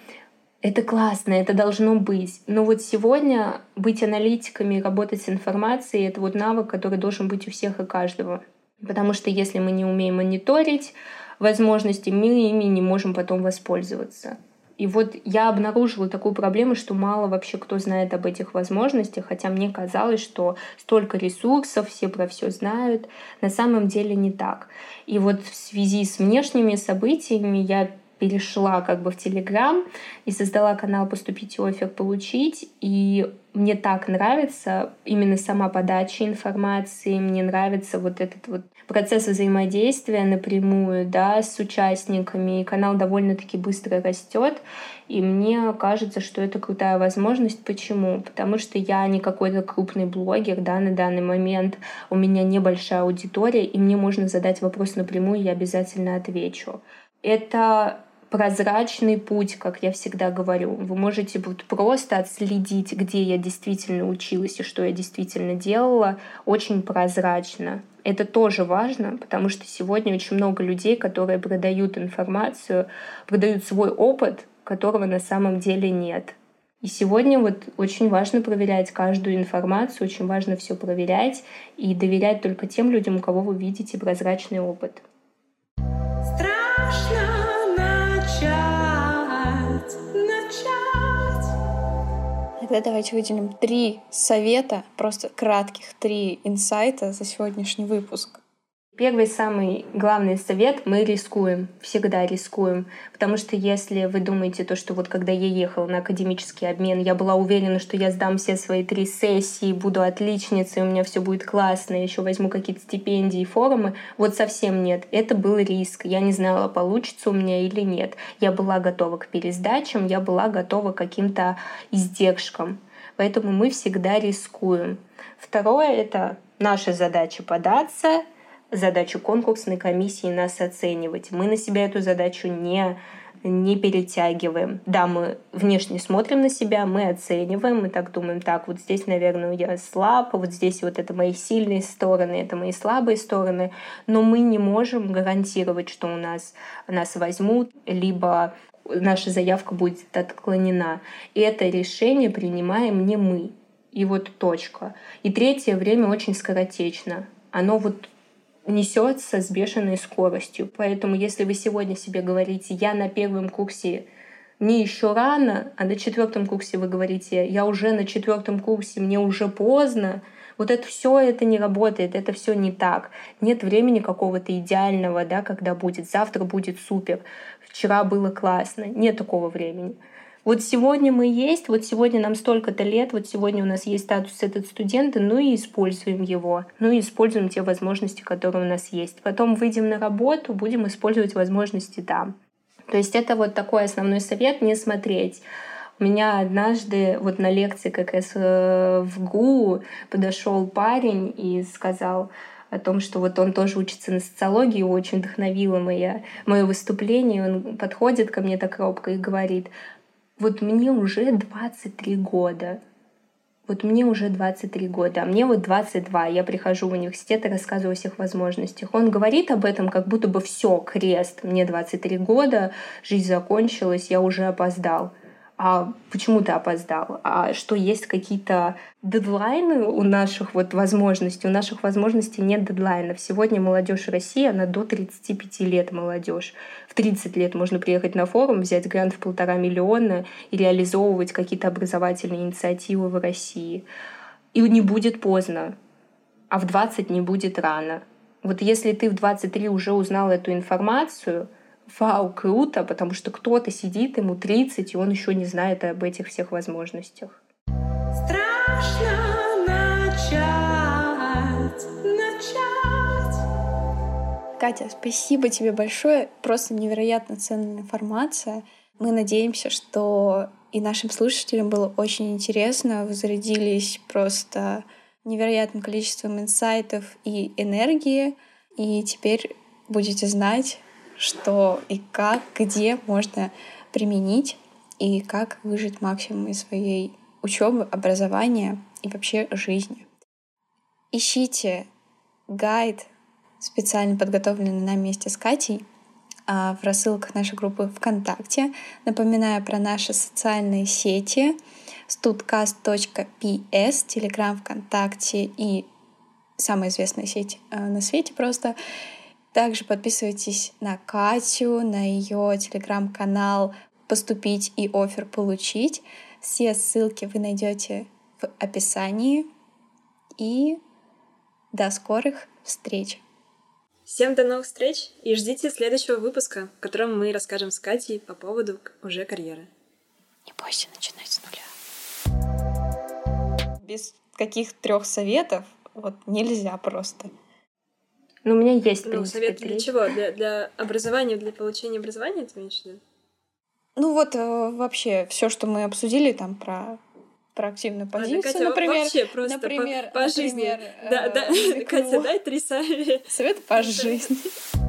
Это классно, это должно быть. Но вот сегодня быть аналитиками, работать с информацией — это вот навык, который должен быть у всех и каждого. Потому что если мы не умеем мониторить возможности, мы ими не можем потом воспользоваться. И вот я обнаружила такую проблему, что мало вообще кто знает об этих возможностях, хотя мне казалось, что столько ресурсов, все про все знают. На самом деле не так. И вот в связи с внешними событиями я перешла как бы в Телеграм и создала канал «Поступить и оффер получить». И мне так нравится именно сама подача информации, мне нравится вот этот вот процесс взаимодействия напрямую, да, с участниками. И канал довольно-таки быстро растет. И мне кажется, что это крутая возможность. Почему? Потому что я не какой-то крупный блогер, да, на данный момент. У меня небольшая аудитория, и мне можно задать вопрос напрямую, я обязательно отвечу. Это прозрачный путь, как я всегда говорю. Вы можете вот просто отследить, где я действительно училась и что я действительно делала, очень прозрачно. Это тоже важно, потому что сегодня очень много людей, которые продают информацию, продают свой опыт, которого на самом деле нет. И сегодня вот очень важно проверять каждую информацию, очень важно все проверять и доверять только тем людям, у кого вы видите прозрачный опыт. Страшно начать, начать. Тогда давайте выделим три совета, просто кратких три инсайта за сегодняшний выпуск. Первый самый главный совет — мы рискуем, всегда рискуем, потому что если вы думаете то, что вот когда я ехала на академический обмен, я была уверена, что я сдам все свои три сессии, буду отличницей, у меня все будет классно, еще возьму какие-то стипендии и форумы, вот совсем нет, это был риск, я не знала, получится у меня или нет, я была готова к пересдачам, я была готова к каким-то издержкам, поэтому мы всегда рискуем. Второе — это наша задача податься, задачу конкурсной комиссии нас оценивать. Мы на себя эту задачу не, не перетягиваем. Да, мы внешне смотрим на себя, мы оцениваем, мы так думаем, так, вот здесь, наверное, я слаб, вот здесь вот это мои сильные стороны, это мои слабые стороны, но мы не можем гарантировать, что у нас, нас возьмут, либо наша заявка будет отклонена. И это решение принимаем не мы. И вот точка. И третье — время очень скоротечно. Оно вот несется с бешеной скоростью. Поэтому, если вы сегодня себе говорите, я на первом курсе не еще рано, а на четвертом курсе вы говорите, я уже на четвертом курсе, мне уже поздно, вот это все это не работает, это все не так. Нет времени какого-то идеального, да, когда будет, завтра будет супер, вчера было классно. Нет такого времени. Вот сегодня мы есть, вот сегодня нам столько-то лет, вот сегодня у нас есть статус этот студента, ну и используем его, ну и используем те возможности, которые у нас есть. Потом выйдем на работу, будем использовать возможности там. То есть это вот такой основной совет — не смотреть. У меня однажды вот на лекции как раз в ГУ подошел парень и сказал о том, что вот он тоже учится на социологии, его очень вдохновило моё, моё выступление, он подходит ко мне так робко и говорит: вот мне уже двадцать три года, вот мне уже двадцать три года, а мне вот двадцать два, я прихожу в университет и рассказываю о всех возможностях. Он говорит об этом, как будто бы все, крест, мне двадцать три года, жизнь закончилась, я уже опоздал. А почему ты опоздал? А что, есть какие-то дедлайны у наших вот возможностей? У наших возможностей нет дедлайнов. Сегодня молодежь России, она до тридцати пяти лет молодежь. В тридцать лет можно приехать на форум, взять грант в полтора миллиона и реализовывать какие-то образовательные инициативы в России. И не будет поздно, а в двадцать не будет рано. Вот если ты в двадцать три уже узнал эту информацию, вау, круто, потому что кто-то сидит, ему тридцать, и он еще не знает об этих всех возможностях. Страшно начать, начать. Катя, спасибо тебе большое. Просто невероятно ценная информация. Мы надеемся, что и нашим слушателям было очень интересно. Вы зарядились просто невероятным количеством инсайтов и энергии. И теперь будете знать, что и как, где можно применить, и как выжить максимум из своей учебы, образования и вообще жизни. Ищите гайд, специально подготовленный нам вместе с Катей, в рассылках нашей группы ВКонтакте. Напоминаю про наши социальные сети: студкаст точка пи эс, Телеграм, ВКонтакте и самая известная сеть на свете просто. Также подписывайтесь на Катю, на ее телеграм-канал «Поступить и оффер получить». Все ссылки вы найдете в описании. И до скорых встреч! Всем до новых встреч и ждите следующего выпуска, в котором мы расскажем с Катей по поводу уже карьеры. Не бойся начинать с нуля. Без каких трех советов вот нельзя просто. Но у меня есть, ну, в принципе, совет для три. Чего? Для, для образования, для получения образования, ты имеешь в виду? Ну вот вообще все, что мы обсудили там про... про активную позицию, а, да, Катя, например, вообще просто например, по, по например, жизни. Э, да, да. Катя, дай три совета. Совет по жизни.